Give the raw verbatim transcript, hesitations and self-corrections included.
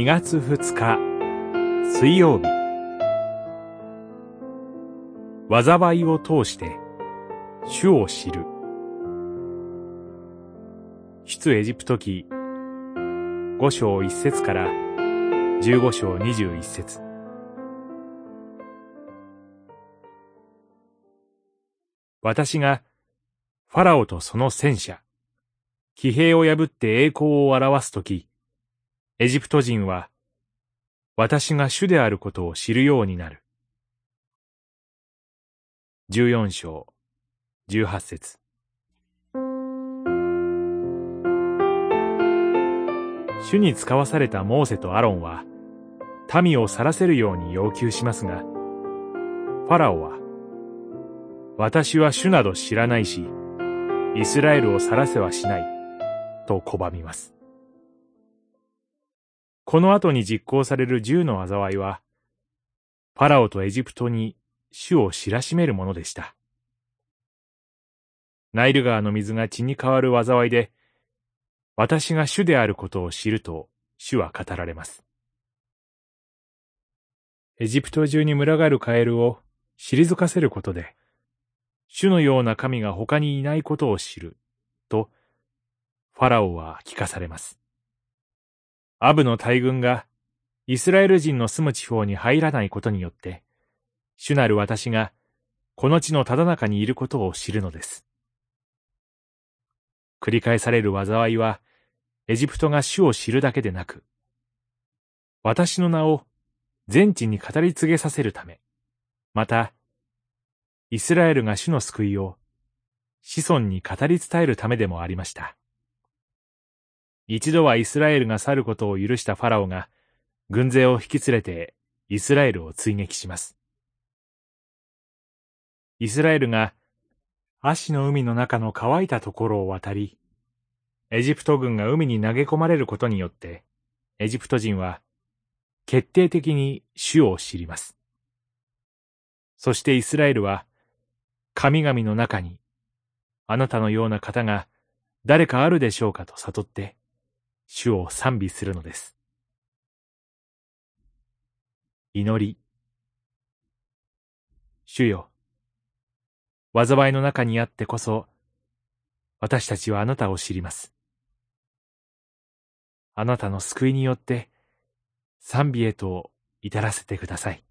にがつふつか水曜日、災いを通して主を知る。出エジプト記ごしょういっせつからじゅうごしょうにじゅういっせつ。私がファラオとその戦車、騎兵を破って栄光を表すとき、エジプト人は私が主であることを知るようになる。じゅうよんしょうじゅうはっせつ。主に使わされたモーセとアロンは、民を去らせるように要求しますが、ファラオは、私は主など知らないし、イスラエルを去らせはしない、と拒みます。この後に実行される十の災いは、ファラオとエジプトに主を知らしめるものでした。ナイル川の水が血に変わる災いで、私が主であることを知ると主は語られます。エジプト中に群がるカエルを退かせることで、主のような神が他にいないことを知るとファラオは聞かされます。アブの大軍がイスラエル人の住む地方に入らないことによって、主なる私がこの地のただ中にいることを知るのです。繰り返される災いは、エジプトが主を知るだけでなく、私の名を全地に語り継げさせるため、また、イスラエルが主の救いを子孫に語り伝えるためでもありました。一度はイスラエルが去ることを許したファラオが、軍勢を引き連れてイスラエルを追撃します。イスラエルがアシの海の中の乾いたところを渡り、エジプト軍が海に投げ込まれることによって、エジプト人は決定的に主を知ります。そしてイスラエルは、神々の中に、あなたのような方が誰かあるでしょうかと悟って、主を賛美するのです。祈り。主よ、災いの中にあってこそ、私たちはあなたを知ります。あなたの救いによって、賛美へと至らせてください。